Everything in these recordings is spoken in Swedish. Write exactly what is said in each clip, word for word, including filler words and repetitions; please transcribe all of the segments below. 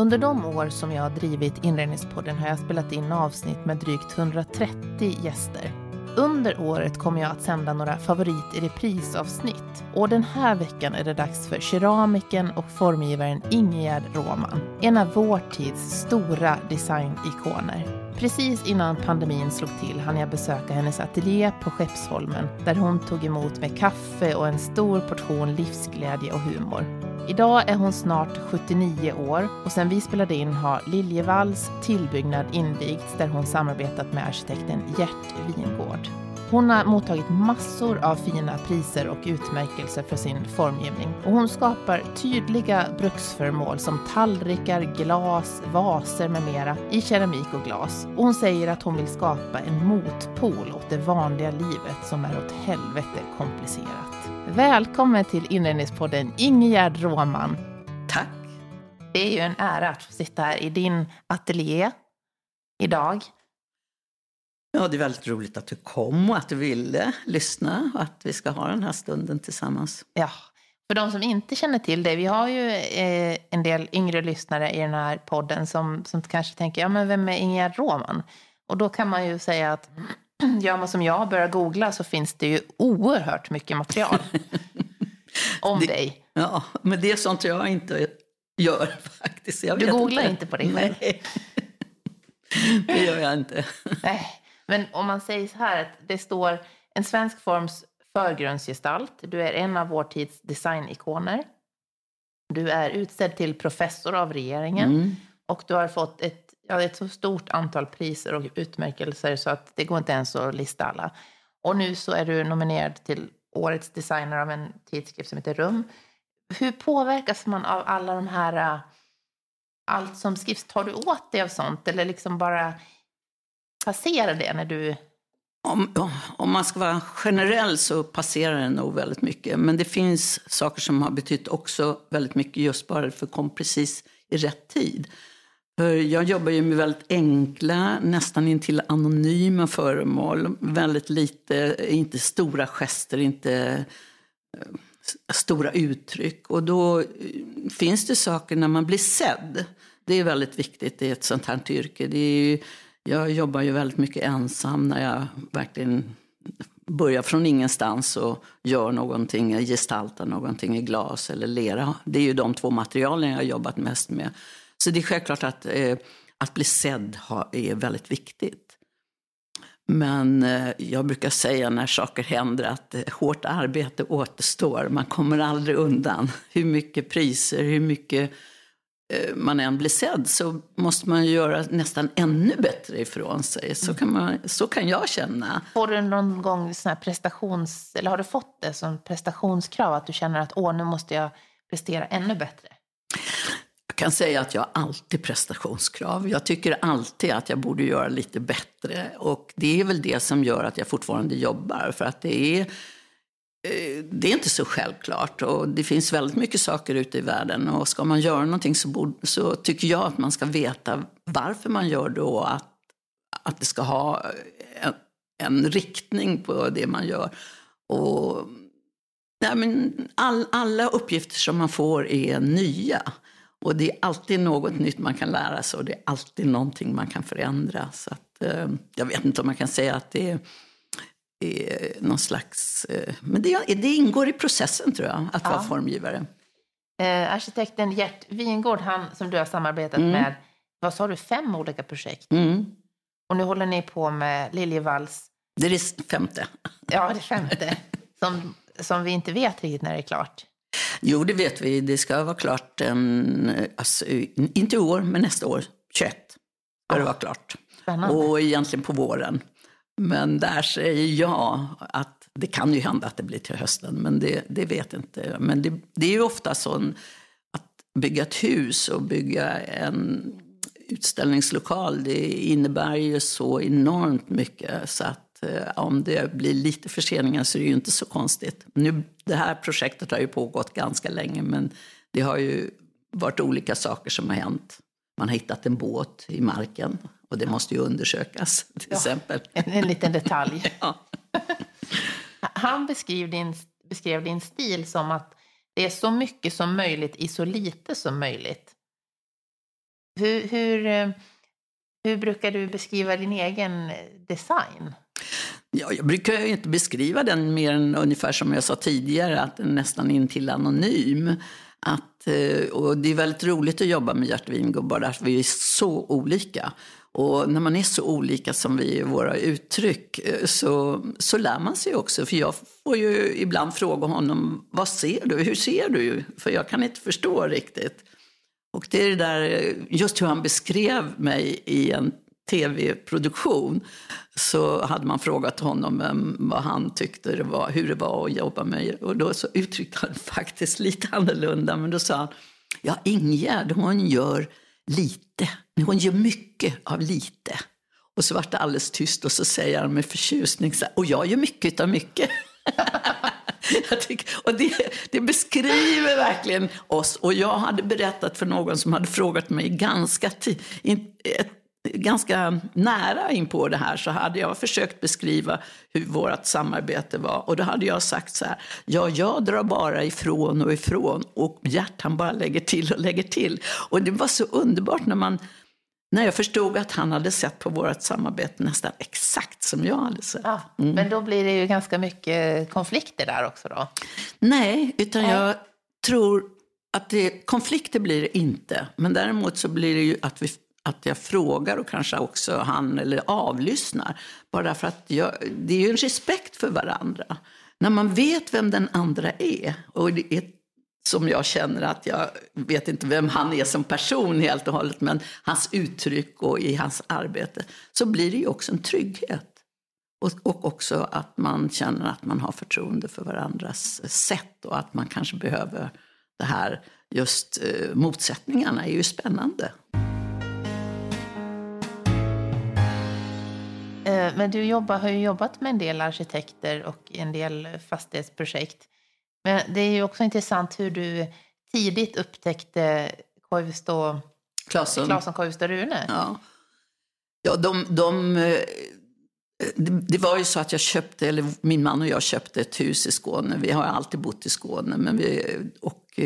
Under de år som jag har drivit Inredningspodden har jag spelat in avsnitt med drygt hundratrettio gäster. Under året kommer jag att sända några favorit i reprisavsnitt. Och den här veckan är det dags för keramiken och formgivaren Inger Råman. En av vår tids stora designikoner. Precis innan pandemin slog till hann jag besöka hennes ateljé på Skeppsholmen. Där hon tog emot med kaffe och en stor portion livsglädje och humor. Idag är hon snart sjuttionio år och sen vi spelade in har Liljevalls tillbyggnad invigts där hon samarbetat med arkitekten Gert Wingårdh. Hon har mottagit massor av fina priser och utmärkelser för sin formgivning. Och hon skapar tydliga bruksföremål som tallrikar, glas, vaser med mera i keramik och glas. Och hon säger att hon vill skapa en motpol åt det vanliga livet som är åt helvete komplicerat. Välkommen till Inredningspodden Inger Råman. Tack. Det är ju en ära att sitta här i din ateljé idag. Ja, det är väldigt roligt att du kom och att du ville lyssna och att vi ska ha den här stunden tillsammans. Ja, för de som inte känner till det, vi har ju eh, en del yngre lyssnare i den här podden som, som kanske tänker, ja men vem är Inger Råman? Och då kan man ju säga att gör man som jag börjar googla så finns det ju oerhört mycket material om det, dig. Ja, men det är sånt jag inte gör faktiskt. Jag du vet googlar inte, inte på det? Nej, det gör jag inte. Nej. Men om man säger så här, att det står en svensk forms förgrundsgestalt. Du är en av vår tids designikoner. Du är utsedd till professor av regeringen. Mm. Och du har fått ett, ja, ett så stort antal priser och utmärkelser så att det går inte ens att lista alla. Och nu så är du nominerad till årets designer av en tidskrift som heter Rum. Hur påverkas man av alla de här, allt som skrivs? Tar du åt dig av sånt eller liksom bara passerar det när du... Om, om man ska vara generell så passerar det nog väldigt mycket. Men det finns saker som har betytt också väldigt mycket just bara för kom precis i rätt tid. För jag jobbar ju med väldigt enkla, nästan intill anonyma föremål. Väldigt lite, inte stora gester, inte stora uttryck. Och då finns det saker när man blir sedd. Det är väldigt viktigt i ett sånt här yrke. Det är ju... Jag jobbar ju väldigt mycket ensam när jag verkligen börjar från ingenstans och gör någonting, gestaltar någonting i glas eller lera. Det är ju de två materialen jag har jobbat mest med. Så det är självklart att, eh, att bli sedd ha, är väldigt viktigt. Men eh, jag brukar säga när saker händer att eh, hårt arbete återstår. Man kommer aldrig undan. Hur mycket priser, hur mycket... man än blir sedd så måste man göra nästan ännu bättre ifrån sig. Så kan, man, så kan jag känna. Får du någon gång sån här prestations... Eller har du fått det som prestationskrav att du känner att åh, nu måste jag prestera ännu bättre? Jag kan säga att jag alltid har prestationskrav. Jag tycker alltid att jag borde göra lite bättre. Och det är väl det som gör att jag fortfarande jobbar. För att det är... Det är inte så självklart och det finns väldigt mycket saker ute i världen och ska man göra någonting så, borde, så tycker jag att man ska veta varför man gör det och att, att det ska ha en, en riktning på det man gör. Och, nej men all, alla uppgifter som man får är nya och det är alltid något nytt man kan lära sig och det är alltid någonting man kan förändra så att, jag vet inte om man kan säga att det är någon slags... Men det, det ingår i processen, tror jag, att ja. vara formgivare. Eh, arkitekten Gert Wingårdh, han som du har samarbetat mm. med, vad sa du, fem olika projekt? Mm. Och nu håller ni på med Liljevalls... Det är det femte. Ja, det femte. som, som vi inte vet riktigt när det är klart. Jo, det vet vi. Det ska vara klart, en, alltså, inte i år, men nästa år, tjugoett. Ska ja. det vara klart. Spännande. Och egentligen på våren. Men där säger jag att det kan ju hända att det blir till hösten, men det, det vet inte. Men det, det är ju ofta så att bygga ett hus och bygga en utställningslokal, det innebär ju så enormt mycket så att om det blir lite förseningar så är det ju inte så konstigt. Nu, det här projektet har ju pågått ganska länge, men det har ju varit olika saker som har hänt. Man har hittat en båt i marken och det måste ju undersökas till ja, exempel. En, en liten detalj. Ja. Han beskrev din, beskrev din stil som att det är så mycket som möjligt i så lite som möjligt. Hur, hur, hur brukar du beskriva din egen design? Ja, jag brukar ju inte beskriva den mer än ungefär som jag sa tidigare, att den nästan intill anonym. Att, och det är väldigt roligt att jobba med Gert Wingårdh, bara att vi är så olika. Och när man är så olika som vi är i våra uttryck så, så lär man sig också. För jag får ju ibland fråga honom, vad ser du? Hur ser du? För jag kan inte förstå riktigt. Och det är det där, just hur han beskrev mig i en tv-produktion, så hade man frågat honom um, vad han tyckte det var, hur det var att jobba med. Och då så uttryckte han faktiskt lite annorlunda, men då sa han, ja, Ingegärd, hon gör lite, hon gör mycket av lite. Och så var det alldeles tyst och så säger han med förtjusning, och jag gör mycket av mycket. Jag tycker, och det, det beskriver verkligen oss. Och jag hade berättat för någon som hade frågat mig ganska t- in, ett ganska nära in på det här, så hade jag försökt beskriva hur vårt samarbete var, och då hade jag sagt så här, ja, jag drar bara ifrån och ifrån och Gert, han bara lägger till och lägger till. Och det var så underbart när man när jag förstod att han hade sett på vårt samarbete nästan exakt som jag hade sett. Ja, mm. Men då blir det ju ganska mycket konflikter där också då? Nej, utan Nej. jag tror att det, konflikter blir det inte, men däremot så blir det ju att vi Att jag frågar och kanske också han eller avlyssnar. Bara för att jag, det är ju en respekt för varandra. När man vet vem den andra är. Och det är som jag känner att jag vet inte vem han är som person helt och hållet. Men hans uttryck och i hans arbete. Så blir det ju också en trygghet. Och, och också att man känner att man har förtroende för varandras sätt. Och att man kanske behöver det här. Just eh, motsättningarna är ju spännande. Men du jobbar, har ju jobbat med en del arkitekter och en del fastighetsprojekt. Men det är ju också intressant hur du tidigt upptäckte Koivisto, Claesson. Claesson Koivisto Rune. Ja, ja de, de, det var ju så att jag köpte, eller min man och jag köpte ett hus i Skåne. Vi har alltid bott i Skåne, men vi, och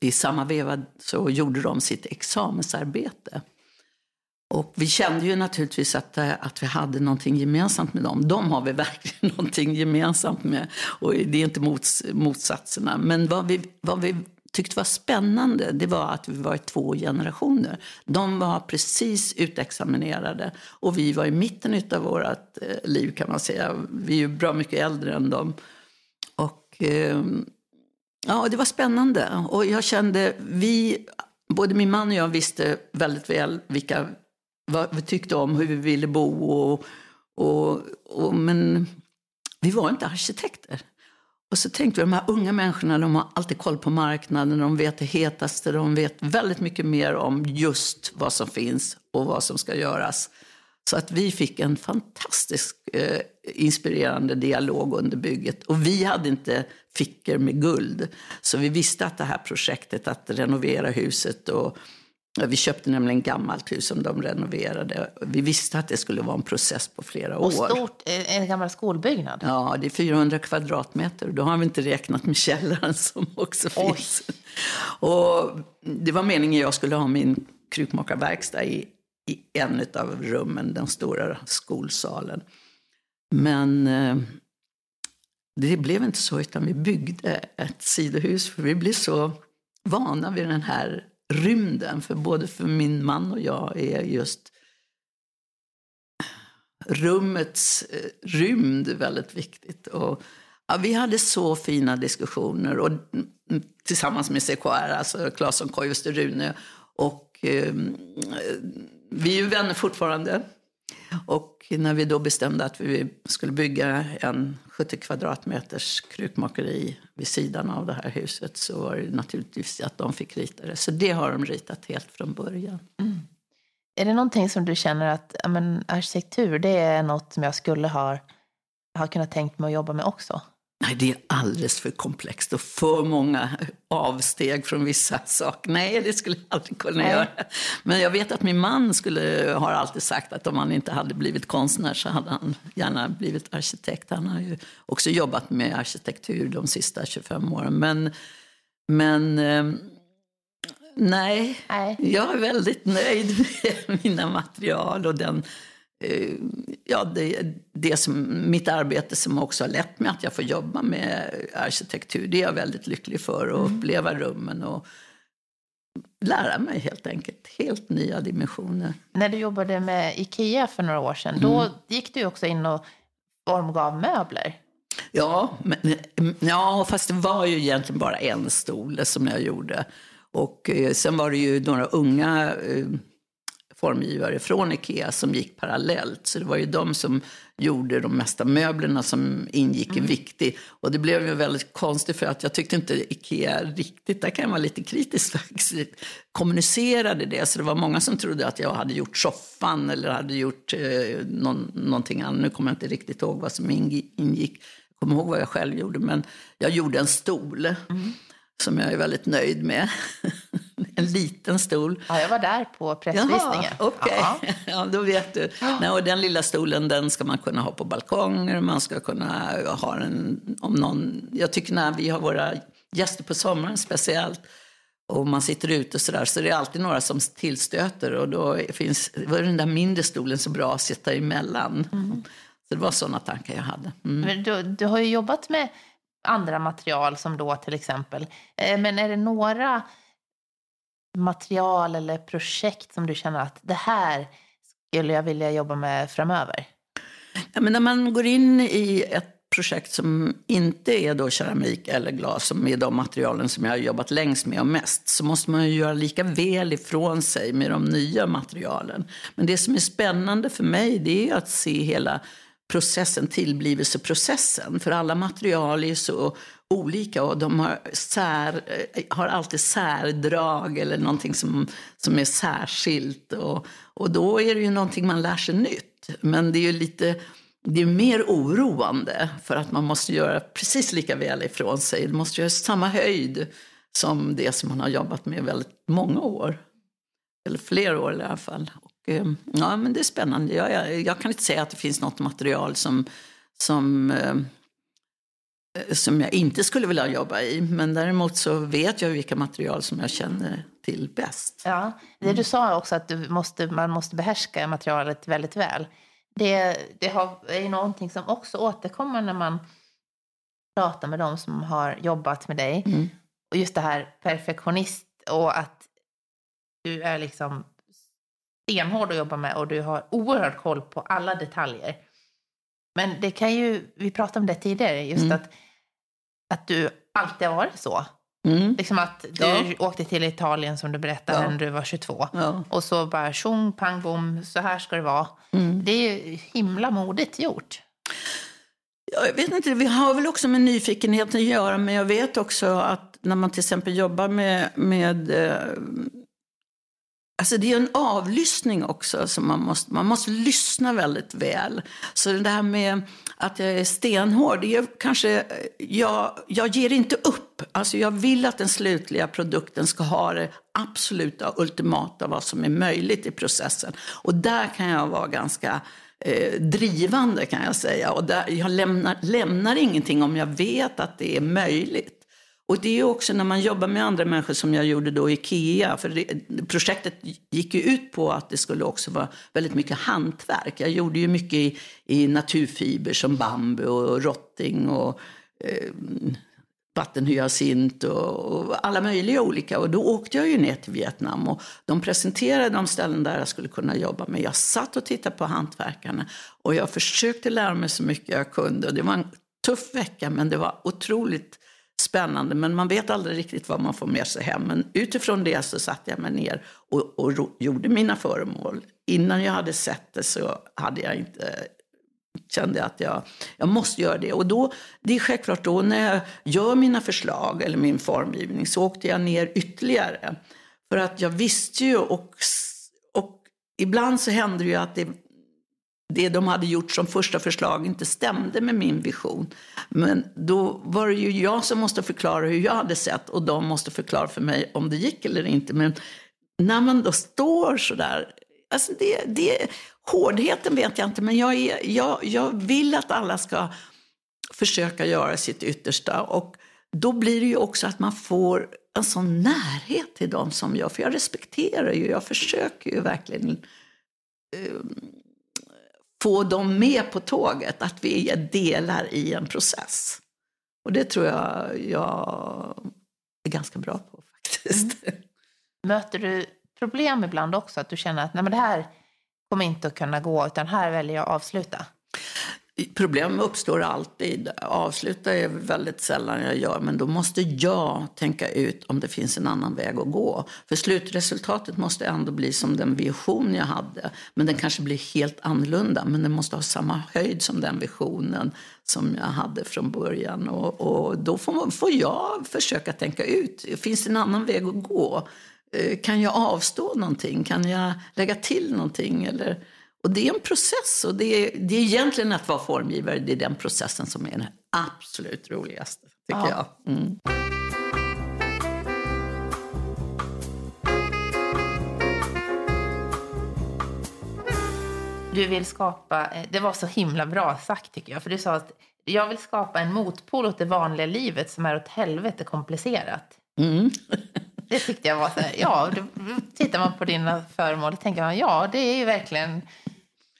i samma veva så gjorde de sitt examensarbete. Och vi kände ju naturligtvis att, att vi hade någonting gemensamt med dem. De har vi verkligen någonting gemensamt med. Och det är inte mots, motsatserna. Men vad vi, vad vi tyckte var spännande, det var att vi var i två generationer. De var precis utexaminerade. Och vi var i mitten av vårt liv, kan man säga. Vi är ju bra mycket äldre än dem. Och ja, det var spännande. Och jag kände, vi, både min man och jag visste väldigt väl vilka... vad vi tyckte om, hur vi ville bo och, och, och, men vi var inte arkitekter. Och så tänkte vi, de här unga människorna, de har alltid koll på marknaden, de vet det hetaste, de vet väldigt mycket mer om just vad som finns och vad som ska göras. Så att vi fick en fantastisk eh, inspirerande dialog under bygget. Och vi hade inte fickor med guld, så vi visste att det här projektet att renovera huset och vi köpte nämligen gammalt hus som de renoverade. Vi visste att det skulle vara en process på flera år. Och stort, en gammal skolbyggnad. Ja, det är fyrahundra kvadratmeter. Då har vi inte räknat med källaren som också Oj. finns. Och det var meningen att jag skulle ha min krukmakarverkstad i, i en av rummen, den stora skolsalen. Men det blev inte så, utan vi byggde ett sidohus. För vi blev så vana vid den här rymden, för både för min man och jag är just rummets rymd väldigt viktigt. Och ja, vi hade så fina diskussioner och tillsammans med C K R, alltså Claesson Koivisto Rune, och eh, vi är ju vänner fortfarande. Och när vi då bestämde att vi skulle bygga en sjuttio kvadratmeters krukmakeri vid sidan av det här huset, så var det naturligtvis att de fick rita det. Så det har de ritat helt från början. Mm. Är det någonting som du känner att ja, men, arkitektur, det är något som jag skulle ha, ha kunnat tänkt mig att jobba med också? Nej, det är alldeles för komplext och för många avsteg från vissa saker. Nej, det skulle jag aldrig kunna Nej. göra. Men jag vet att min man skulle, har alltid sagt att om han inte hade blivit konstnär så hade han gärna blivit arkitekt. Han har ju också jobbat med arkitektur de sista tjugofem åren. Men... men Nej, Nej, jag är väldigt nöjd med mina material och den, ja, det, det som, mitt arbete som också har lett mig att jag får jobba med arkitektur. Det är jag väldigt lycklig för, att mm. uppleva rummen och lära mig helt enkelt helt nya dimensioner. När du jobbade med IKEA för några år sedan, mm. då gick du också in och formgav möbler. Ja, men, ja, fast det var ju egentligen bara en stol som jag gjorde. Och sen var det ju några unga formgivare från IKEA som gick parallellt. Så det var ju de som gjorde de mesta möblerna som ingick mm. i viktig. Och det blev ju väldigt konstigt, för att jag tyckte inte IKEA riktigt, där kan jag vara lite kritisk faktiskt, kommunicerade det. Så det var många som trodde att jag hade gjort soffan eller hade gjort eh, någon, någonting annat. Nu kommer jag inte riktigt ihåg vad som ingick. Jag kommer ihåg vad jag själv gjorde, men jag gjorde en stol. Mm. Som jag är väldigt nöjd med. En liten stol. Ja, jag var där på pressvisningen. Jaha, okej. Okay. Ja, då vet du. Nej, och den lilla stolen, den ska man kunna ha på balkonger. Man ska kunna ha en... om någon, jag tycker när vi har våra gäster på sommaren speciellt, och man sitter ute och sådär, så det är alltid några som tillstöter. Och då finns, var den där mindre stolen så bra att sitta emellan. Mm. Så det var sådana tankar jag hade. Mm. Men du, du har ju jobbat med andra material som då till exempel. Men är det några material eller projekt som du känner att det här skulle jag vilja jobba med framöver? Ja, men när man går in i ett projekt som inte är då keramik eller glas, som är de materialen som jag har jobbat längst med och mest, så måste man ju göra lika väl ifrån sig med de nya materialen. Men det som är spännande för mig, det är att se hela processen, tillblivelseprocessen. För alla material är så olika och de har, sär, har alltid särdrag eller någonting som, som är särskilt. Och, och då är det ju någonting man lär sig nytt. Men det är ju lite, det är mer oroande, för att man måste göra precis lika väl ifrån sig. Man måste göra samma höjd som det som man har jobbat med väldigt många år. Eller fler år i alla fall. Ja, men det är spännande. Jag, jag, jag kan inte säga att det finns något material som, som, eh, som jag inte skulle vilja jobba i. Men däremot så vet jag vilka material som jag känner till bäst. Ja, det du sa också, att du måste, man måste behärska materialet väldigt väl. Det, det har, är ju någonting som också återkommer när man pratar med dem som har jobbat med dig. Mm. Och just det här perfektionist, och att du är liksom stenhård att jobba med och du har oerhört koll på alla detaljer. Men det kan ju, vi pratade om det tidigare, just mm. att, att du alltid har varit så. Mm. Liksom att du ja. åkte till Italien som du berättade ja. när du var tjugotvå. Ja. Och så bara tjong, pang, bom, så här ska det vara. Mm. Det är ju himla modigt gjort. Jag vet inte, vi har väl också med nyfikenheten att göra, men jag vet också att när man till exempel jobbar med... med alltså det är en avlyssning också, så man måste, man måste lyssna väldigt väl. Så det här med att jag är stenhård, det är kanske, jag, jag ger inte upp. Alltså jag vill att den slutliga produkten ska ha det absoluta, ultimata, vad som är möjligt i processen. Och där kan jag vara ganska eh, drivande, kan jag säga. Och där, jag lämnar, lämnar ingenting om jag vet att det är möjligt. Och det är också när man jobbar med andra människor, som jag gjorde då i IKEA. För det, projektet gick ju ut på att det skulle också vara väldigt mycket hantverk. Jag gjorde ju mycket i, i naturfiber som bambu och rotting och eh, vattenhyacint och, och alla möjliga olika. Och då åkte jag ju ner till Vietnam och de presenterade de ställen där jag skulle kunna jobba med. Jag satt och tittade på hantverkarna och jag försökte lära mig så mycket jag kunde. Och det var en tuff vecka, men det var otroligt spännande, men man vet aldrig riktigt vad man får med sig hem. Men utifrån det så satt jag mig ner och, och ro, gjorde mina föremål. Innan jag hade sett det så hade jag inte, kände jag att jag, jag måste göra det. Och då, det är självklart då när jag gör mina förslag eller min formgivning så åkte jag ner ytterligare. För att jag visste ju och, och ibland så hände det ju att det det de hade gjort som första förslag inte stämde med min vision. Men då var det ju jag som måste förklara hur jag hade sett och de måste förklara för mig om det gick eller inte. Men när man då står så där, alltså det, det, hårdheten vet jag inte, men jag, är, jag, jag vill att alla ska försöka göra sitt yttersta. Och då blir det ju också att man får en sån närhet till dem som jag, för jag respekterar ju, jag försöker ju verkligen Uh, få dem med på tåget, att vi är delar i en process. Och det tror jag jag är ganska bra på faktiskt. Mm. Möter du problem ibland också? Att du känner att nej, men det här kommer inte att kunna gå, utan här väljer jag att avsluta? Problem uppstår alltid. Avsluta är väldigt sällan jag gör, men då måste jag tänka ut om det finns en annan väg att gå. För slutresultatet måste ändå bli som den vision jag hade, men den kanske blir helt annorlunda, men den måste ha samma höjd som den visionen som jag hade från början. Och, och då får, man, får jag försöka tänka ut, finns det en annan väg att gå? Kan jag avstå någonting? Kan jag lägga till någonting? Eller... Och det är en process, och det är, det är egentligen att vara formgivare, det är den processen som är den absolut roligaste, tycker ja. jag. Mm. Du vill skapa, det var så himla bra sagt tycker jag, för du sa att jag vill skapa en motpol åt det vanliga livet som är åt helvete komplicerat. Mm. Det tyckte jag var så här, ja, då tittar man på dina föremål och tänker man, ja, det är ju verkligen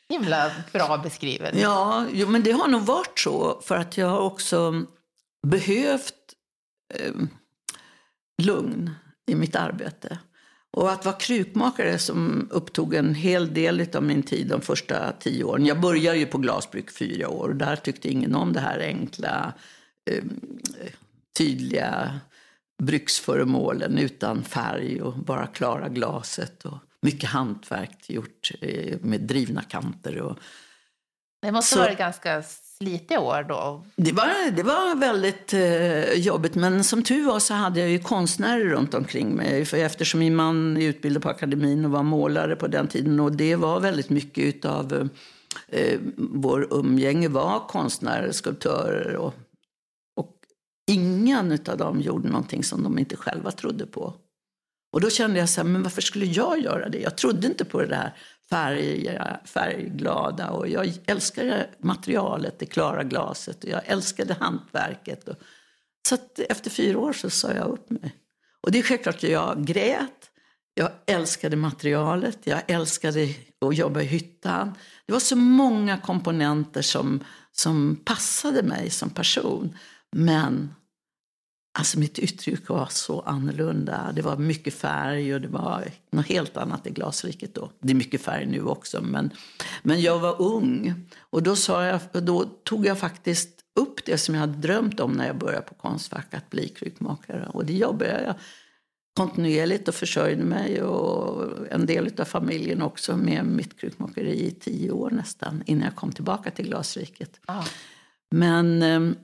himla bra beskrivet. Ja, jo, men det har nog varit så, för att jag har också behövt eh, lugn i mitt arbete. Och att vara krukmakare som upptog en hel del av min tid de första tio åren. Jag började ju på glasbruk fyra år och där tyckte ingen om det här enkla, eh, tydliga bruksföremålen utan färg och bara klara glaset och mycket hantverk gjort med drivna kanter. Och det måste vara ganska slitiga år då? Det var, det var väldigt eh, jobbigt, men som tur var så hade jag ju konstnärer runt omkring mig, för eftersom min man är utbildad på akademin och var målare på den tiden, och det var väldigt mycket utav eh, vår umgänge var konstnärer, skulptörer och ingen av dem gjorde någonting som de inte själva trodde på. Och då kände jag så här, men varför skulle jag göra det? Jag trodde inte på det här färg, färgglada, och jag älskade materialet, det klara glaset, och jag älskade hantverket. Så att efter fyra år så sa jag upp mig. Och det är självklart att jag grät, jag älskade materialet, jag älskade att jobba i hyttan. Det var så många komponenter som, som passade mig som person. Men alltså mitt uttryck var så annorlunda. Det var mycket färg och det var något helt annat i glasriket då. Det är mycket färg nu också, men, men jag var ung. Och då, sa jag, då tog jag faktiskt upp det som jag hade drömt om när jag började på Konstfack, att bli krukmakare. Och det jobbade jag kontinuerligt och försörjde mig och en del av familjen också med mitt krukmakeri i tio år nästan innan jag kom tillbaka till glasriket. Ah. Men...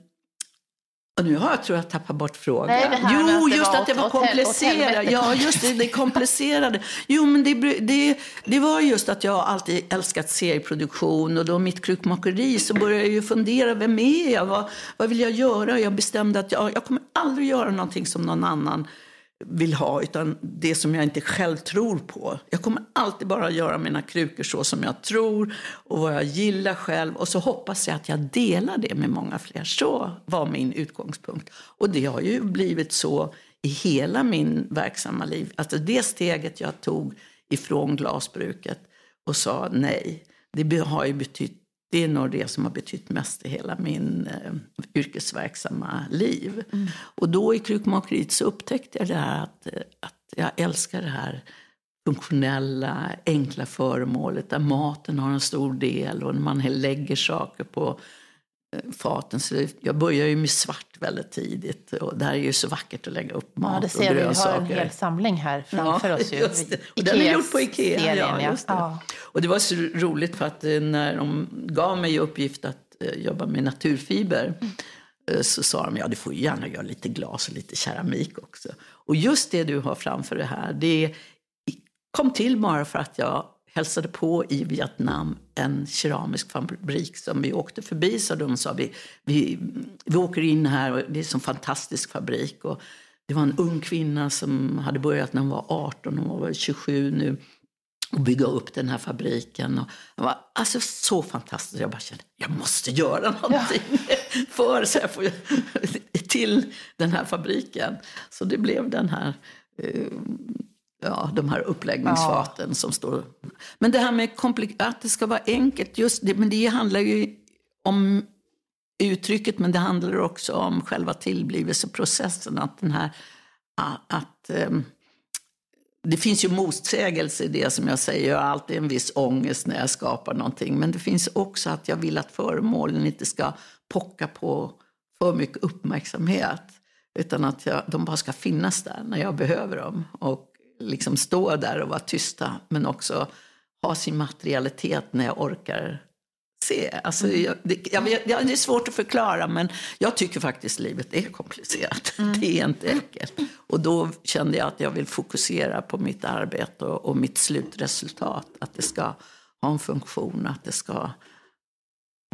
Och nu har jag, tror jag, tappat bort frågan. Nej, jo, att just att det var komplicerat. Ja, just det, det komplicerade. Jo, men det, det, det var just att jag alltid älskat serieproduktion. Och då mitt krukmakeri så började jag ju fundera, vem är jag? Vad, vad vill jag göra? Jag bestämde att jag, jag kommer aldrig göra någonting som någon annan vill ha, utan det som jag inte själv tror på. Jag kommer alltid bara göra mina krukor så som jag tror och vad jag gillar själv, och så hoppas jag att jag delar det med många fler. Så var min utgångspunkt, och det har ju blivit så i hela min verksamma liv. Alltså det steget jag tog ifrån glasbruket och sa nej, det har ju betytt, det är nog det som har betytt mest i hela min eh, yrkesverksamma liv. Mm. Och då i krukmakeriet så upptäckte jag det här att, att jag älskar det här funktionella, enkla föremålet där maten har en stor del och när man lägger saker på farten. Så jag börjar ju med svart väldigt tidigt. Och det här är ju så vackert att lägga upp mat, ja, det ser och grönsaker. Vi har en hel samling här framför ja, oss. Ju. Just det. Och den är gjort på IKEA. Serien, ja, just det. Ja. Och det var så roligt för att när de gav mig uppgift att jobba med naturfiber, mm. så sa de, ja, du får gärna göra lite glas och lite keramik också. Och just det du har framför det här, det kom till bara för att jag hälsade på i Vietnam en keramisk fabrik som vi åkte förbi, så de sa vi, vi, vi åker in här och det är en fantastisk fabrik. Och det var en ung kvinna som hade börjat när hon var arton, hon var tjugosju nu, och bygga upp den här fabriken. Och jag var alltså så fantastiskt, jag bara kände, jag måste göra någonting ja. för så jag får, till den här fabriken. Så det blev den här... Eh, Ja, de här uppläggningsfaten ja. som står... Men det här med komplik- att det ska vara enkelt, just det, men det handlar ju om uttrycket, men det handlar också om själva tillblivelseprocessen. Att den här... Att, um, det finns ju motsägelse i det som jag säger. Jag har alltid en viss ångest när jag skapar någonting. Men det finns också att jag vill att föremålen inte ska pocka på för mycket uppmärksamhet. Utan att jag, de bara ska finnas där när jag behöver dem. Och liksom stå där och vara tysta, men också ha sin materialitet när jag orkar se. Alltså, jag, det, jag, det är svårt att förklara, men jag tycker faktiskt livet är komplicerat. Mm. Det är inte enkelt. Och då kände jag att jag vill fokusera på mitt arbete och, och mitt slutresultat. Att det ska ha en funktion, att det ska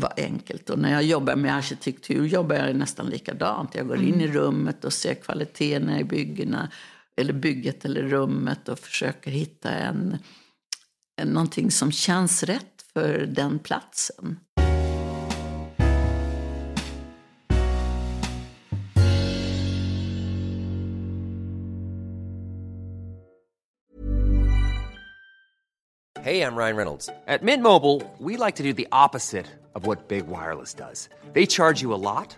vara enkelt. Och när jag jobbar med arkitektur jobbar jag nästan likadant. Jag går in i rummet och ser kvaliteterna i byggena, eller bygget eller rummet, och försöker hitta en, en någonting som känns rätt för den platsen. Hey, I'm Ryan Reynolds. At Mint Mobile, we like to do the opposite of what Big Wireless does. They charge you a lot.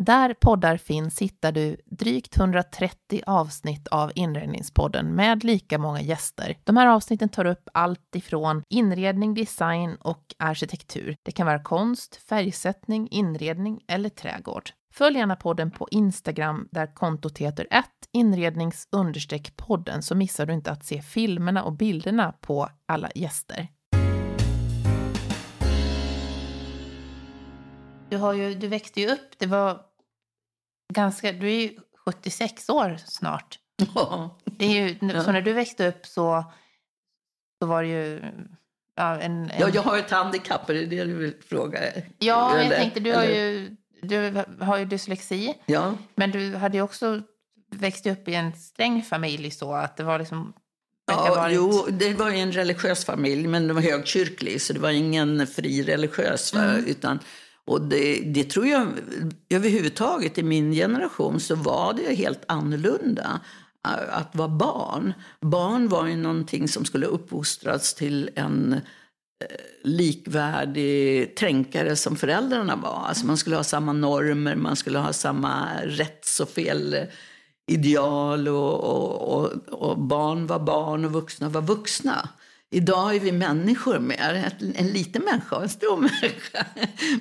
Där poddar finns hittar du drygt etthundratrettio avsnitt av Inredningspodden med lika många gäster. De här avsnitten tar upp allt ifrån inredning, design och arkitektur. Det kan vara konst, färgsättning, inredning eller trädgård. Följ gärna podden på Instagram där kontot heter at inrednings understreck podden, så missar du inte att se filmerna och bilderna på alla gäster. Du, har ju, du växte ju upp, det var ganska, du är ju sjuttiosex år snart. Ja. Det är ju, så när du växte upp så, så var det ju... Ja, en, en... ja, jag har ju ett handikapp, det är det du vill fråga. Ja, eller, jag tänkte, du har, ju, du har ju dyslexi. Ja. Men du hade ju också växt upp i en sträng familj, så att det var liksom... Ja, varit... jo, det var ju en religiös familj, men det var högkyrklig, så det var ingen fri religiös, mm. utan... Och det, det tror jag överhuvudtaget i min generation så var det helt annorlunda att vara barn. Barn var ju någonting som skulle uppfostras till en eh, likvärdig tänkare som föräldrarna var. Alltså man skulle ha samma normer, man skulle ha samma rätts- och fel-ideal. Och, och, och, och barn var barn och vuxna var vuxna. Idag är vi människor mer, en liten människa och en stor människa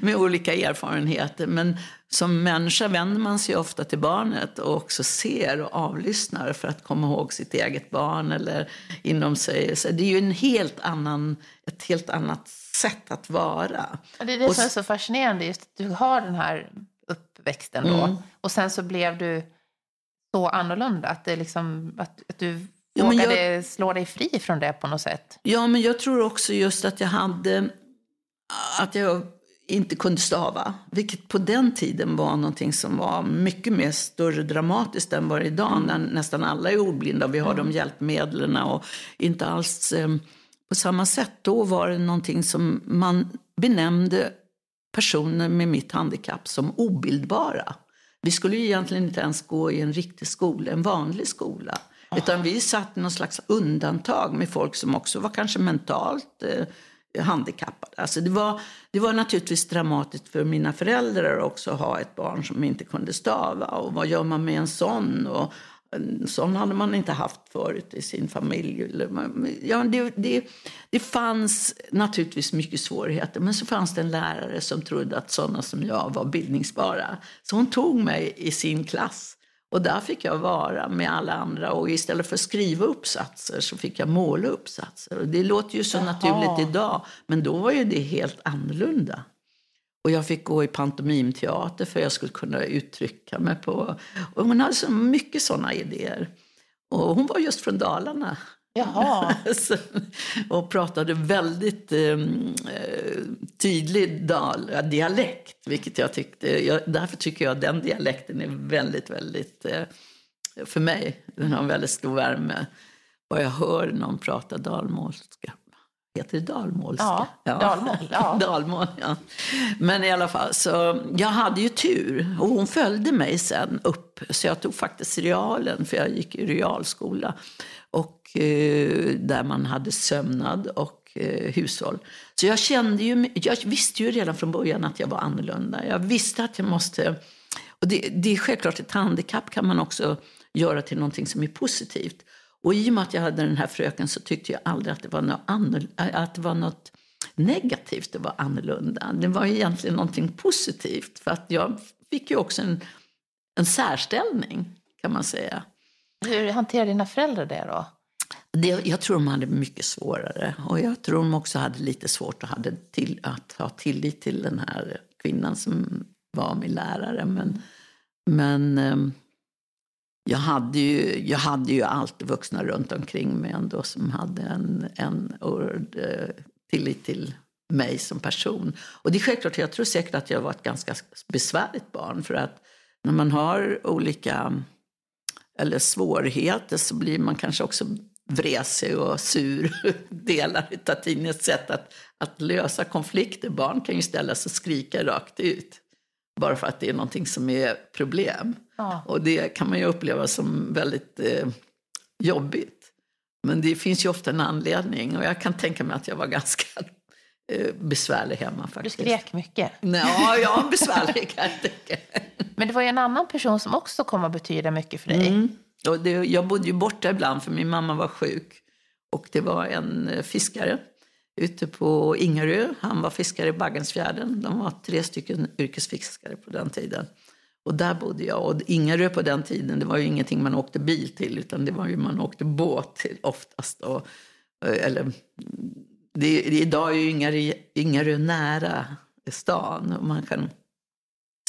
med olika erfarenheter. Men som människa vänder man sig ofta till barnet och också ser och avlyssnar för att komma ihåg sitt eget barn eller inom sig. Så det är ju en helt annan, ett helt annat sätt att vara. Det är det som är så fascinerande, just att du har den här uppväxten då. Mm. Och sen så blev du så annorlunda att det liksom att, att du ja, vågade jag, slå dig fri från det på något sätt. Ja, men jag tror också just att jag hade att jag inte kunde stava, vilket på den tiden var någonting som var mycket mer större dramatiskt än vad det är idag, när nästan alla är ordblinda och vi har de hjälpmedlen och inte alls eh, på samma sätt. Då var det någonting som man benämnde personer med mitt handikapp som obildbara. Vi skulle ju egentligen inte ens gå i en riktig skola, en vanlig skola. Aha. Utan vi satt i någon slags undantag med folk som också var kanske mentalt eh, handikappade. Alltså det var, det var naturligtvis dramatiskt för mina föräldrar också att ha ett barn som inte kunde stava. Och vad gör man med en sån? Och en sån hade man inte haft förut i sin familj. Ja, det, det, det fanns naturligtvis mycket svårigheter. Men så fanns det en lärare som trodde att sådana som jag var bildningsbara. Så hon tog mig i sin klass. Och där fick jag vara med alla andra. Och istället för att skriva uppsatser så fick jag måla uppsatser. Och det låter ju så Jaha. naturligt idag. Men då var ju det helt annorlunda. Och jag fick gå i pantomimteater för jag skulle kunna uttrycka mig på. Och hon hade så mycket sådana idéer. Och hon var just från Dalarna. Jaha. Och pratade väldigt eh, tydlig dal- dialekt, vilket jag tyckte, jag, därför tycker jag den dialekten är väldigt, väldigt eh, för mig, den har en väldigt stor värme. Bara jag hör någon prata dalmålska. Heter det dalmålska? Ja, ja. Dalmål, ja. Dalmål, ja. Men i alla fall, så jag hade ju tur. Och hon följde mig sen upp. Så jag tog faktiskt realen, för jag gick i realskola. Och eh, där man hade sömnad och eh, hushåll. Så jag kände ju, jag visste ju redan från början att jag var annorlunda. Jag visste att jag måste, och det, det är självklart, ett handikapp kan man också göra till någonting som är positivt. Och i och med att jag hade den här fröken så tyckte jag aldrig att det var något, annorl- att det var något negativt, det var annorlunda. Det var egentligen någonting positivt, för att jag fick ju också en, en särställning, kan man säga. Hur hanterade dina föräldrar det då? Det, jag tror de hade mycket svårare. Och jag tror de också hade lite svårt att, hade till, att ha tillit till den här kvinnan som var min lärare. Men, men jag, hade ju, jag hade ju alltid vuxna runt omkring mig ändå som hade en, en ord, tillit till mig som person. Och det är självklart, jag tror säkert att jag var ett ganska besvärligt barn. För att när man har olika... eller svårigheter så blir man kanske också vresig och sur. Delar i Tatines sätt att, att lösa konflikter. Barn kan ju ställa sig och skrika rakt ut. Bara för att det är någonting som är problem. Ja. Och det kan man ju uppleva som väldigt eh, jobbigt. Men det finns ju ofta en anledning. Och jag kan tänka mig att jag var ganska eh, besvärlig hemma faktiskt. Du skrek mycket. Nej, ja, jag var besvärlig kan jag tänka. Men det var ju en annan person som också kom att betyda mycket för dig. Mm. Och det, jag bodde ju borta ibland för min mamma var sjuk. Och det var en fiskare ute på Ingarö. Han var fiskare i Baggensfjärden. De var tre stycken yrkesfiskare på den tiden. Och där bodde jag. Och Ingarö på den tiden, det var ju ingenting man åkte bil till. Utan det var ju man åkte båt till oftast. Och, eller, det, det, idag är ju Ingarö, Ingarö nära stan. Och man kan...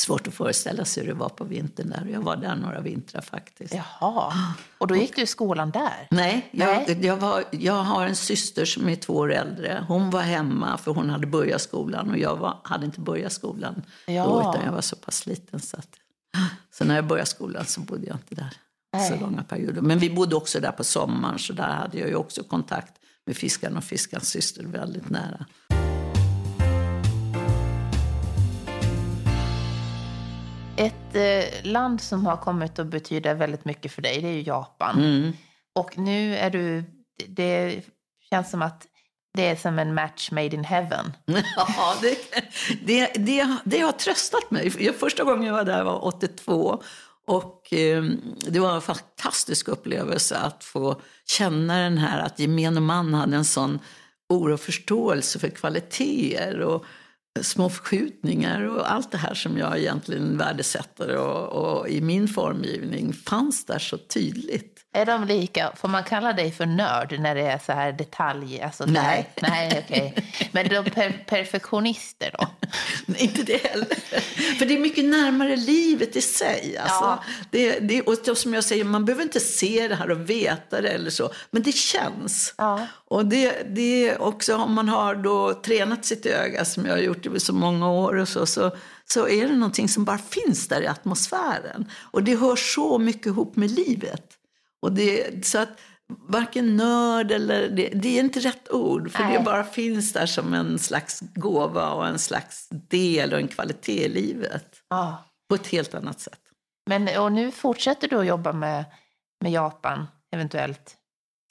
svårt att föreställa sig hur det var på vintern där. Jag var där några vintrar faktiskt. Jaha, och då gick och, du i skolan där? Nej, jag, nej. Jag, var, jag har en syster som är två år äldre. Hon var hemma för hon hade börjat skolan. Och jag var, hade inte börjat skolan ja. då, utan jag var så pass liten. Så, att, så när jag började skolan så bodde jag inte där nej. så långa perioder. Men vi bodde också där på sommaren. Så där hade jag ju också kontakt med fiskaren och fiskarens syster väldigt nära. Ett eh, land som har kommit att betyda väldigt mycket för dig, det är ju Japan. Mm. Och nu är du, det känns som att det är som en match made in heaven. Ja, det, det, det, det har tröstat mig. Första gången jag var där var åttiotvå. Och eh, det var en fantastisk upplevelse att få känna den här, att gemene man hade en sån oro och förståelse för kvaliteter och små förskjutningar och allt det här som jag egentligen värdesätter och, och i min formgivning fanns där så tydligt. Är de lika? Får man kalla dig för nörd när det är så här detalj? Alltså, nej. Här, nej, okej. Okay. Men de per- perfektionister då? Nej, inte det heller. För det är mycket närmare livet i sig. Alltså. Ja. Det, det, och som jag säger, man behöver inte se det här och veta det eller så. Men det känns. Ja. Och det, det är också, om man har då tränat sitt öga som jag har gjort i så många år och så, så så är det någonting som bara finns där i atmosfären. Och det hör så mycket ihop med livet. Och det, så att varken nörd eller... Det, det är inte rätt ord. För Nej. Det bara finns där som en slags gåva och en slags del och en kvalitet i livet. Ja. På ett helt annat sätt. Men, och nu fortsätter du att jobba med, med Japan eventuellt?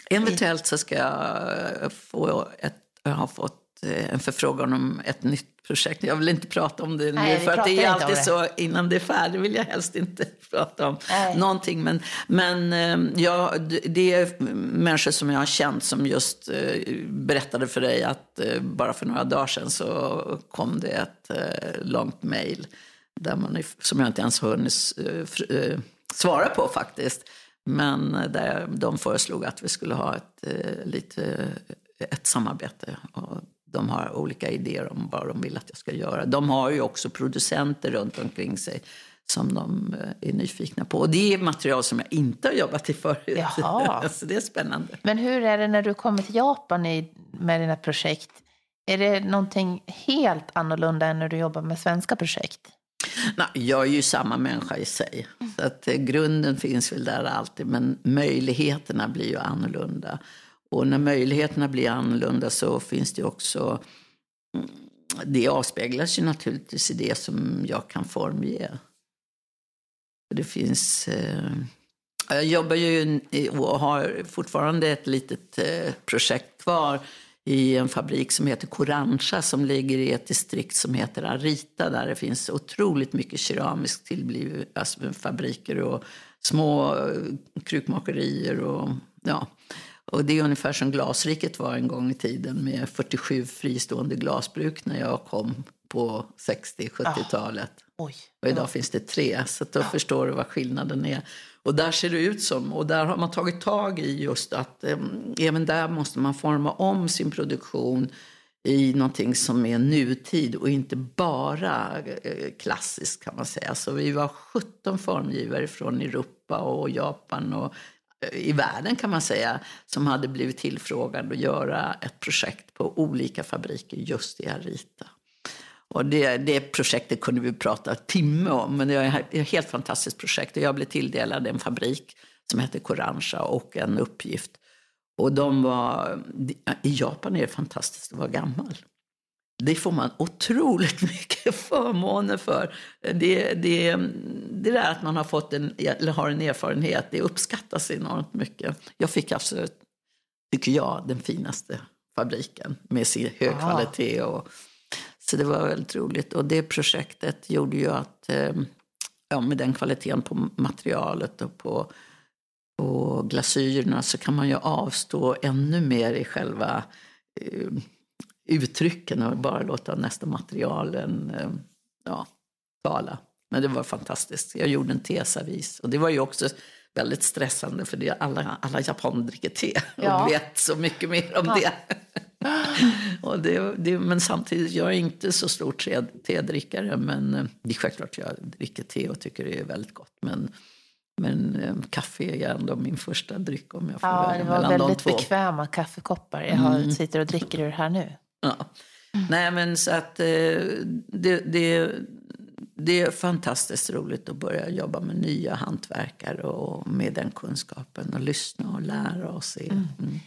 Eventuellt så ska jag få ett... Jag har fått en förfrågan om ett nytt projekt. Jag vill inte prata om det nu. Nej, för att det är alltid det. Så innan det är färdigt vill jag helst inte prata om Nej. Någonting. Men, men ja, det är människor som jag har känt som just berättade för dig att bara för några dagar sedan så kom det ett långt mejl där man, som jag inte ens hunnit svara på faktiskt. Men där de föreslog att vi skulle ha ett lite ett samarbete och de har olika idéer om vad de vill att jag ska göra. De har ju också producenter runt omkring sig som de är nyfikna på. Och det är material som jag inte har jobbat i förut. Jaha. Så det är spännande. Men hur är det när du kommer till Japan i, med dina projekt? Är det någonting helt annorlunda än när du jobbar med svenska projekt? Nej, jag är ju samma människa i sig. Mm. Så att grunden finns väl där alltid, men möjligheterna blir ju annorlunda. Och när möjligheterna blir annorlunda så finns det också, det avspeglas ju naturligtvis i det som jag kan formge. Det finns, eh, jag jobbar ju och har fortfarande ett litet eh, projekt kvar i en fabrik som heter Kouranza som ligger i ett distrikt som heter Arita där det finns otroligt mycket keramiskt tillblivet, alltså fabriker och små krukmakerier och ja. Och det är ungefär som glasriket var en gång i tiden med fyrtiosju fristående glasbruk när jag kom på sextio-sjuttiotalet. Ah, oj. Och idag finns det tre, så då ah. förstår du vad skillnaden är. Och där ser det ut som, och där har man tagit tag i just att eh, även där måste man forma om sin produktion i någonting som är nutid och inte bara eh, klassiskt kan man säga. Så vi var sjutton formgivare från Europa och Japan och i världen kan man säga som hade blivit tillfrågad att göra ett projekt på olika fabriker just i Arita. Och det, det projektet kunde vi prata timme om, men det är ett helt fantastiskt projekt och jag blev tilldelad en fabrik som heter Kouranza och en uppgift. Och de var, i Japan är det fantastiskt att vara gammal. Det får man otroligt mycket förmåner för. Det, det, det där att man har fått en, eller har en erfarenhet, det uppskattas enormt mycket. Jag fick absolut, tycker jag, den finaste fabriken med sin hög Aha. kvalitet. Och, så det var väldigt roligt. Och det projektet gjorde ju att, ja, med den kvaliteten på materialet och på, på glasyrerna så kan man ju avstå ännu mer i själva... Eh, uttrycken och bara låta nästa materialen ja, tala. Men det var fantastiskt. Jag gjorde en teservis och det var ju också väldigt stressande för det alla, alla japaner dricker te och ja. Vet så mycket mer om ja. Det. och det, det. Men samtidigt, jag är inte så stor tedrickare men det är självklart jag dricker te och tycker det är väldigt gott men Men um, kaffe är ändå min första dryck om jag får ja, välja mellan de två. Det var väldigt bekväma kaffekoppar. Jag har, mm. sitter och dricker ur här nu. Ja. Mm. Nej men så att det, det, det är fantastiskt roligt att börja jobba med nya hantverkare och med den kunskapen och lyssna och lära och se. Mm. Mm.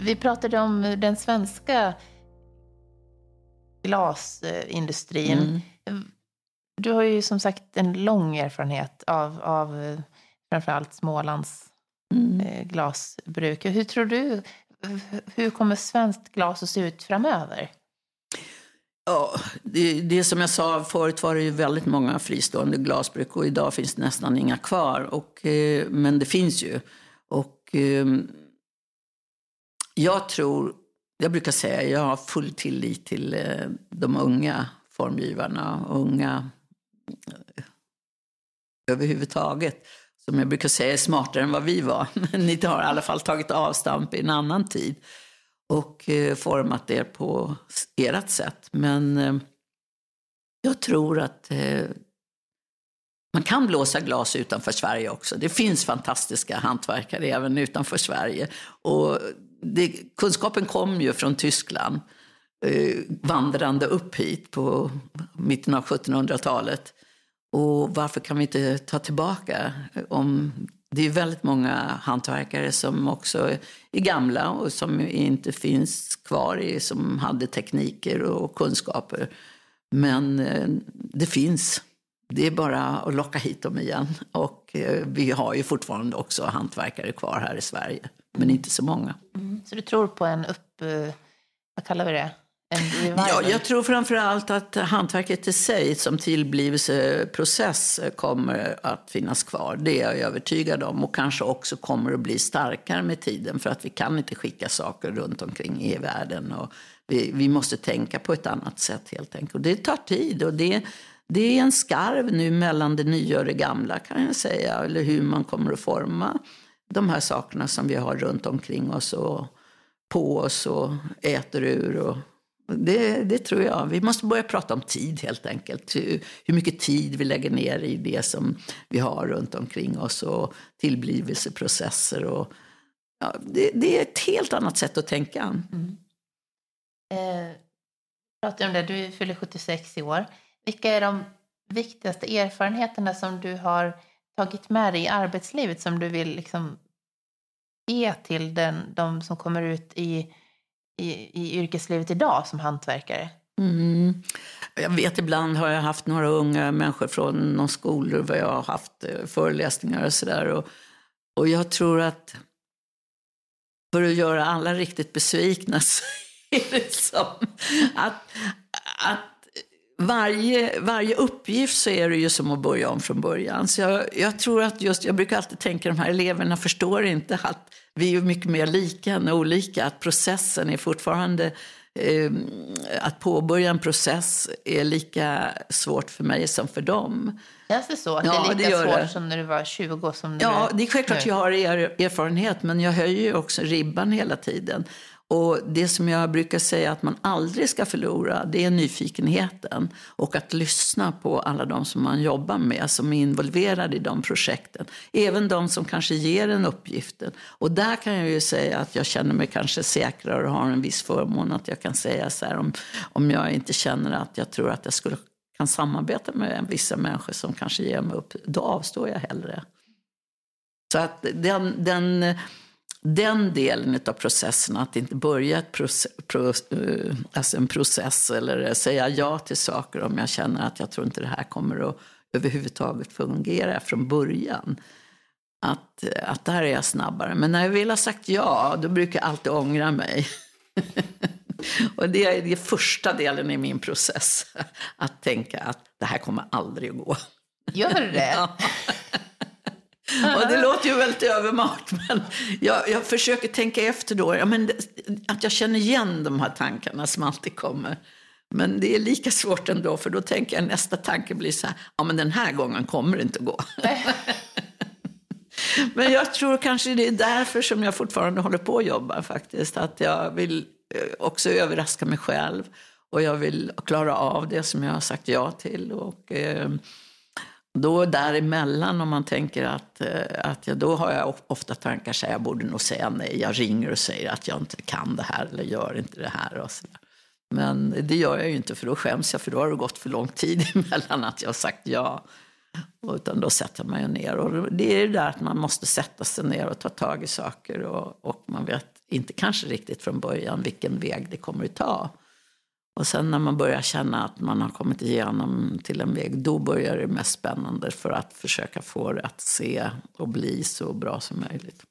Vi pratade om den svenska glasindustrin. Mm. Du har ju som sagt en lång erfarenhet av, av framförallt Smålands mm. glasbruk. Hur tror du, hur kommer svenskt glas att se ut framöver? Ja, det, det som jag sa förut var det ju väldigt många fristående glasbruk och idag finns det nästan inga kvar. Och, men det finns ju. Och jag tror Jag brukar säga att jag har full tillit till de unga formgivarna och unga överhuvudtaget. Som jag brukar säga är smartare än vad vi var. Men ni har i alla fall tagit avstamp i en annan tid. Och eh, format er på ert sätt. Men eh, jag tror att eh, man kan blåsa glas utanför Sverige också. Det finns fantastiska hantverkare även utanför Sverige. Och det, kunskapen kom ju från Tyskland. Eh, vandrande upp hit på mitten av sjuttonhundratalet. Och varför kan vi inte ta tillbaka? Om, det är väldigt många hantverkare som också är gamla och som inte finns kvar i, som hade tekniker och kunskaper. Men det finns. Det är bara att locka hit dem igen. Och vi har ju fortfarande också hantverkare kvar här i Sverige. Men inte så många. Mm. Så du tror på en upp... Vad kallar vi det? Ja, jag tror framförallt att hantverket i sig som tillblivelseprocess kommer att finnas kvar. Det är jag övertygad om, och kanske också kommer att bli starkare med tiden, för att vi kan inte skicka saker runt omkring i världen, och vi, vi måste tänka på ett annat sätt helt enkelt. Och det tar tid, och det, det är en skarv nu mellan det nya och det gamla, kan jag säga, eller hur man kommer att forma de här sakerna som vi har runt omkring oss och på oss och äter ur och Det, det tror jag. Vi måste börja prata om tid helt enkelt. Hur, hur mycket tid vi lägger ner i det som vi har runt omkring oss, och tillblivelseprocesser. Och, ja, det, det är ett helt annat sätt att tänka. Mm. Eh, pratar om det. Du fyller sjuttiosex i år. Vilka är de viktigaste erfarenheterna som du har tagit med dig i arbetslivet, som du vill liksom ge till den, de som kommer ut i... I, i yrkeslivet idag som hantverkare? Mm. Jag vet, ibland har jag haft några unga människor från någon skolor där jag har haft föreläsningar och sådär. Och, och jag tror att för att göra alla riktigt besvikna så är det som att, att Varje, varje uppgift så är det ju som att börja om från början. Så jag, jag tror att just, jag brukar alltid tänka att de här eleverna förstår inte att vi är mycket mer lika än olika. Att processen är fortfarande, eh, att påbörja en process är lika svårt för mig som för dem. Känns det så? Att ja, det är lika det svårt det. Som när du var tjugo? Som när ja, du... det är självklart jag har er, erfarenhet, men jag höjer ju också ribban hela tiden. Och det som jag brukar säga att man aldrig ska förlora, det är nyfikenheten. Och att lyssna på alla de som man jobbar med, som är involverade i de projekten. Även de som kanske ger en uppgiften. Och där kan jag ju säga att jag känner mig kanske säkrare och har en viss förmån att jag kan säga så här. Om, om jag inte känner att jag tror att jag skulle, kan samarbeta med vissa människor som kanske ger mig upp, då avstår jag hellre. Så att den... den Den delen av processen, att inte börja ett proce- pro, alltså en process eller säga ja till saker om jag känner att jag tror inte det här kommer att överhuvudtaget fungera från början. Att, att där är jag snabbare. Men när jag vill ha sagt ja, då brukar jag alltid ångra mig. Och det är den första delen i min process. Att tänka att det här kommer aldrig att gå. Gör du det? Ja. Och det låter ju väldigt övermakt, men jag, jag försöker tänka efter då. Ja, men det, att jag känner igen de här tankarna som alltid kommer. Men det är lika svårt ändå, för då tänker jag nästa tanke blir så här. Ja, men den här gången kommer det inte att gå. Men jag tror kanske det är därför som jag fortfarande håller på att jobba faktiskt. Att jag vill också överraska mig själv. Och jag vill klara av det som jag har sagt ja till och... Eh, Då däremellan, om man tänker att, att jag, då har jag ofta tankar så här, jag borde nog säga nej. Jag ringer och säger att jag inte kan det här eller gör inte det här. Och så där. Men det gör jag ju inte, för då skäms jag, för då har det gått för lång tid emellan att jag har sagt ja. Utan då sätter man ju ner. Och det är det där att man måste sätta sig ner och ta tag i saker. Och, och man vet inte kanske riktigt från början vilken väg det kommer att ta. Och sen när man börjar känna att man har kommit igenom till en väg, då börjar det mest spännande, för att försöka få det att se och bli så bra som möjligt.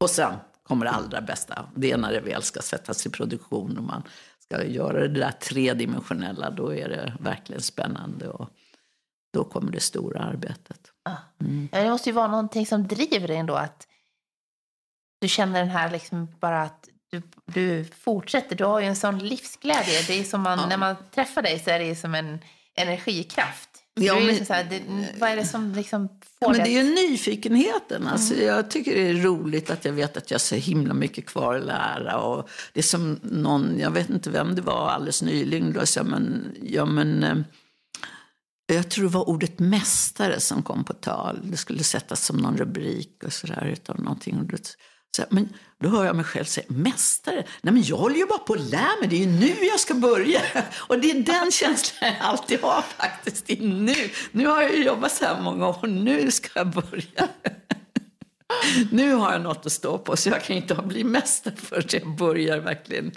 Och sen kommer det allra bästa. Det är när det väl ska sättas i produktion och man ska göra det där tredimensionella, då är det verkligen spännande och då kommer det stora arbetet. Mm. Ja, det måste ju vara någonting som driver dig ändå, att du känner den här liksom bara att Du, du fortsätter, du har ju en sån livsglädje. Det är som man, ja. När man träffar dig så är det som en energikraft. Ja, men, det är så här, det, vad är det som liksom får men det? Det är ju nyfikenheten. Alltså, mm. Jag tycker det är roligt att jag vet att jag har så himla mycket kvar att lära. Och det är som någon, jag vet inte vem det var alldeles nyligen. Då, så, men, ja, men, jag tror det var ordet mästare som kom på tal. Det skulle sättas som någon rubrik och sådär utav någonting. Så, men då hör jag mig själv säga, mästare? Nej, men jag håller ju bara på att lära mig. Det är ju nu jag ska börja. Och det är den känslan jag alltid har faktiskt. Det är nu. Nu har jag jobbat så här många år. Nu ska jag börja. Nu har jag något att stå på. Så jag kan inte bli mästare förrän jag börjar verkligen.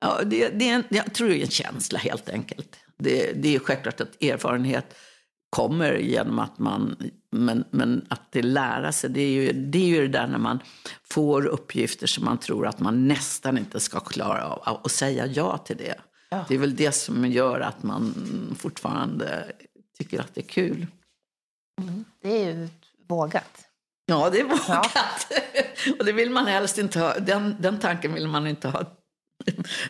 Ja, det, det är en, jag tror det är en känsla helt enkelt. Det, det är självklart att erfarenhet kommer genom att man, men, men att det lära sig, det är, ju, det är ju det där när man får uppgifter som man tror att man nästan inte ska klara av och säga ja till det. Ja. Det är väl det som gör att man fortfarande tycker att det är kul. Mm. Det är ju vågat. Ja, det är vågat. Ja. Och det vill man helst inte ha, den, den tanken vill man inte ha,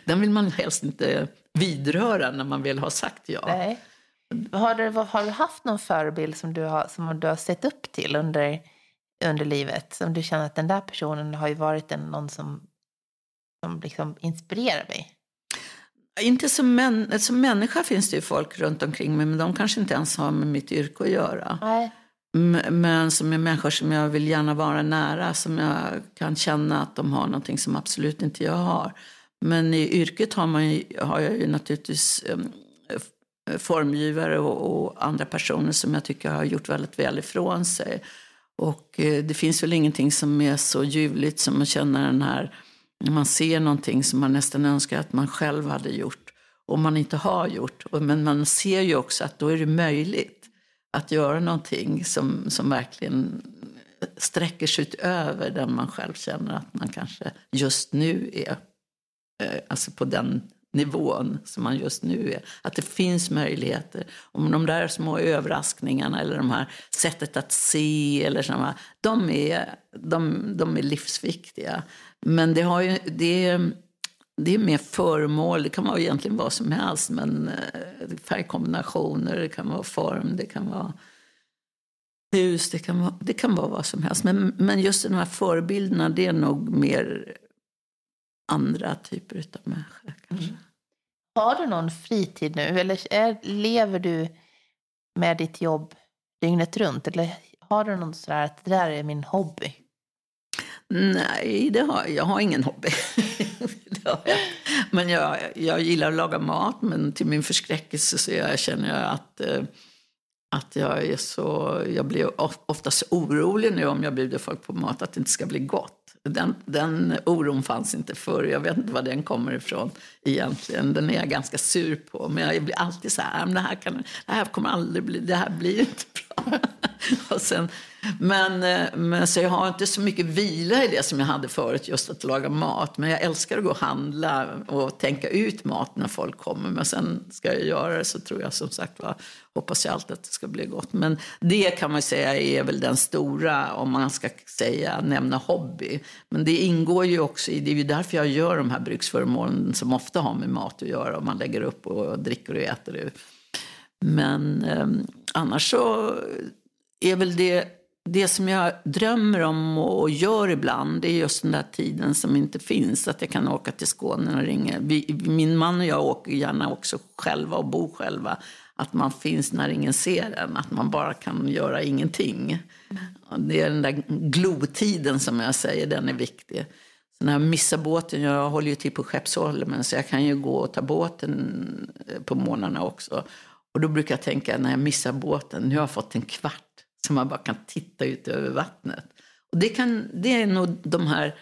den vill man helst inte vidröra när man vill ha sagt ja. Nej. Har du, har du haft någon förebild som du har, som du har sett upp till under, under livet? Som du känner att den där personen har ju varit en, någon som, som liksom inspirerar mig? Inte som, män, som människa finns det ju folk runt omkring mig. Men de kanske inte ens har med mitt yrke att göra. Nej. Men som är människor som jag vill gärna vara nära. Som jag kan känna att de har någonting som absolut inte jag har. Men i yrket har, man ju, har jag ju naturligtvis... formgivare och, och andra personer som jag tycker har gjort väldigt väl ifrån sig. Och eh, det finns väl ingenting som är så ljuvligt som att känna den här, när man ser någonting som man nästan önskar att man själv hade gjort och man inte har gjort. Och, men man ser ju också att då är det möjligt att göra någonting som, som verkligen sträcker sig utöver den man själv känner att man kanske just nu är. Eh, alltså på den nivån som man just nu är. Att det finns möjligheter. Om de där små överraskningarna eller de här sättet att se eller sådana, de är, de, de är livsviktiga. Men det har ju, det är, det är mer föremål. Det kan vara egentligen vad som helst, men färgkombinationer, det kan vara form, det kan vara hus, det kan vara, det kan vara vad som helst. Men, men just de här förebilderna, det är nog mer andra typer av människor kanske. Mm. Har du någon fritid nu? Eller är, lever du med ditt jobb dygnet runt? Eller har du någon sådär att det där är min hobby? Nej, det har, jag har ingen hobby. Det har jag. Men jag, jag gillar att laga mat. Men till min förskräckelse så jag känner jag att... Eh, Att jag är så, jag blir oftast orolig nu om jag bjuder folk på mat att det inte ska bli gott. Den, den oron fanns inte förr. Jag vet inte var den kommer ifrån egentligen. Den är jag ganska sur på. Men jag blir alltid så här, men det här, kan, det här kommer aldrig bli, det här blir inte bra. Och sen, men, men så jag har inte så mycket vila i det som jag hade förut, just att laga mat. Men jag älskar att gå och handla och tänka ut mat när folk kommer. Men sen ska jag göra det, så tror jag som sagt, va, hoppas jag alltid att det ska bli gott. Men det kan man säga är väl den stora, om man ska säga, nämna hobby. Men det ingår ju också i, det är ju därför jag gör de här bruksföremålen som ofta har med mat att göra. Och man lägger upp och dricker och äter det. Men eh, annars så... är väl det, det som jag drömmer om och gör ibland, det är just den där tiden som inte finns, att jag kan åka till Skåne och ringa. Vi, min man och jag åker gärna också själva och bor själva. Att man finns när ingen ser en, att man bara kan göra ingenting. Det är den där glotiden som jag säger, den är viktig. Så när jag missar båten, jag håller ju till på Skeppsholmen, så jag kan ju gå och ta båten på morgnarna också. Och då brukar jag tänka, när jag missar båten, nu har jag fått en kvart som man bara kan titta ut över vattnet. Och det, kan, det är nog de här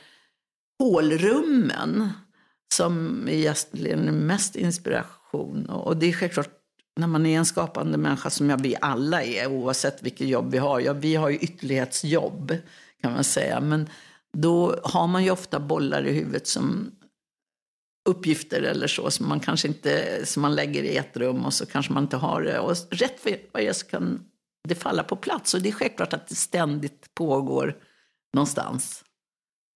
hålrummen som är mest inspiration. Och det är självklart, när man är en skapande människa som jag, vi alla är, oavsett vilket jobb vi har. Ja, vi har ju ytterlighetsjobb kan man säga. Men då har man ju ofta bollar i huvudet som... uppgifter eller så som man kanske inte, som man lägger i ett rum och så kanske man inte har det. Och rätt för vad det är så kan det falla på plats. Och det är självklart att det ständigt pågår någonstans.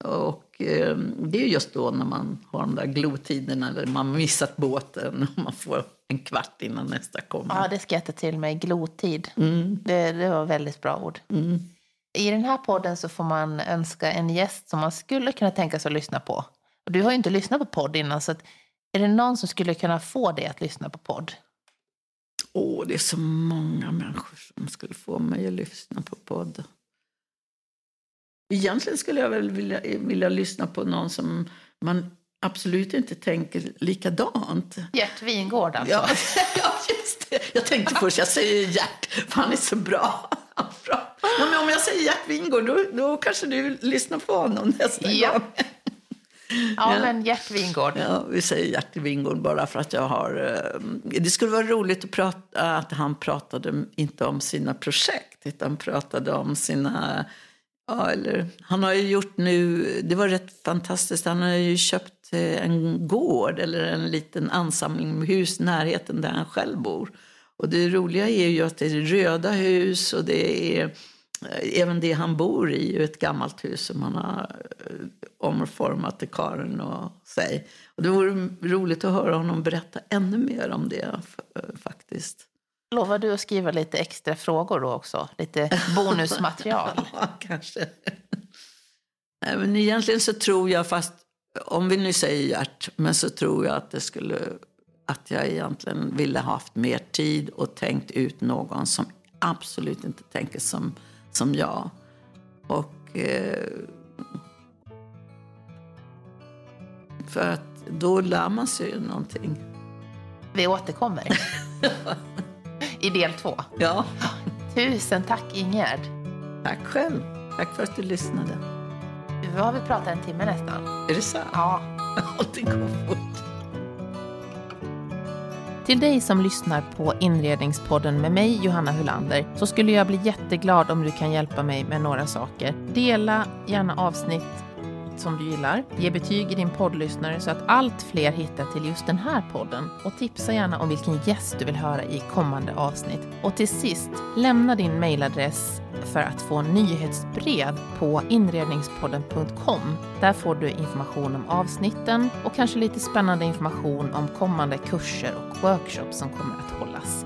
Och eh, det är just då när man har de där glotiderna eller man missat båten och man får en kvart innan nästa kommer. Ja, det ska jag ta till mig. Glotid. Mm. Det, det var väldigt bra ord. Mm. I den här podden så får man önska en gäst som man skulle kunna tänka sig att lyssna på. Och du har ju inte lyssnat på podd innan, så att, är det någon som skulle kunna få dig att lyssna på podd? Åh, oh, det är så många människor som skulle få mig att lyssna på podd. Egentligen skulle jag väl vilja, vilja lyssna på någon som man absolut inte tänker likadant. Gert Wingårdh alltså. Ja, ja, just det. Jag tänkte först, jag säger Gert, för han är så bra. bra. Ja, men om jag säger Gert Wingårdh, då, då kanske du lyssnar på honom nästa ja. gång. Ja, ja, men Gert Wingårdh. Ja, vi säger Gert Wingårdh bara för att jag har... Det skulle vara roligt att prata att han pratade inte om sina projekt, utan pratade om sina... Ja, eller, han har ju gjort nu, det var rätt fantastiskt, han har ju köpt en gård eller en liten ansamling med hus i närheten där han själv bor. Och det roliga är ju att det är röda hus och det är, även det han bor i är ett gammalt hus som han har omformat till Karin och sig. Och det vore roligt att höra honom berätta ännu mer om det faktiskt. Lovar du att skriva lite extra frågor då också? Lite bonusmaterial? Ja, kanske. Nej, men egentligen så tror jag, fast om vi nu säger hjärt, men så tror jag att det skulle, att jag egentligen ville ha haft mer tid och tänkt ut någon som absolut inte tänker som, som jag. Och eh, för att då lär man sig ju någonting. Vi återkommer. I del två. Ja. Tusen tack, Ingerd. Tack själv. Tack för att du lyssnade. Nu har vi pratat en timme nästan. Är det så? Ja. Det går fort. Till dig som lyssnar på Inredningspodden med mig, Johanna Hulander, så skulle jag bli jätteglad om du kan hjälpa mig med några saker. Dela gärna avsnitt som du gillar. Ge betyg i din poddlyssnare så att allt fler hittar till just den här podden. Och tipsa gärna om vilken gäst du vill höra i kommande avsnitt. Och till sist, lämna din mejladress för att få nyhetsbrev på inredningspodden punkt com. Där får du information om avsnitten och kanske lite spännande information om kommande kurser och workshops som kommer att hållas.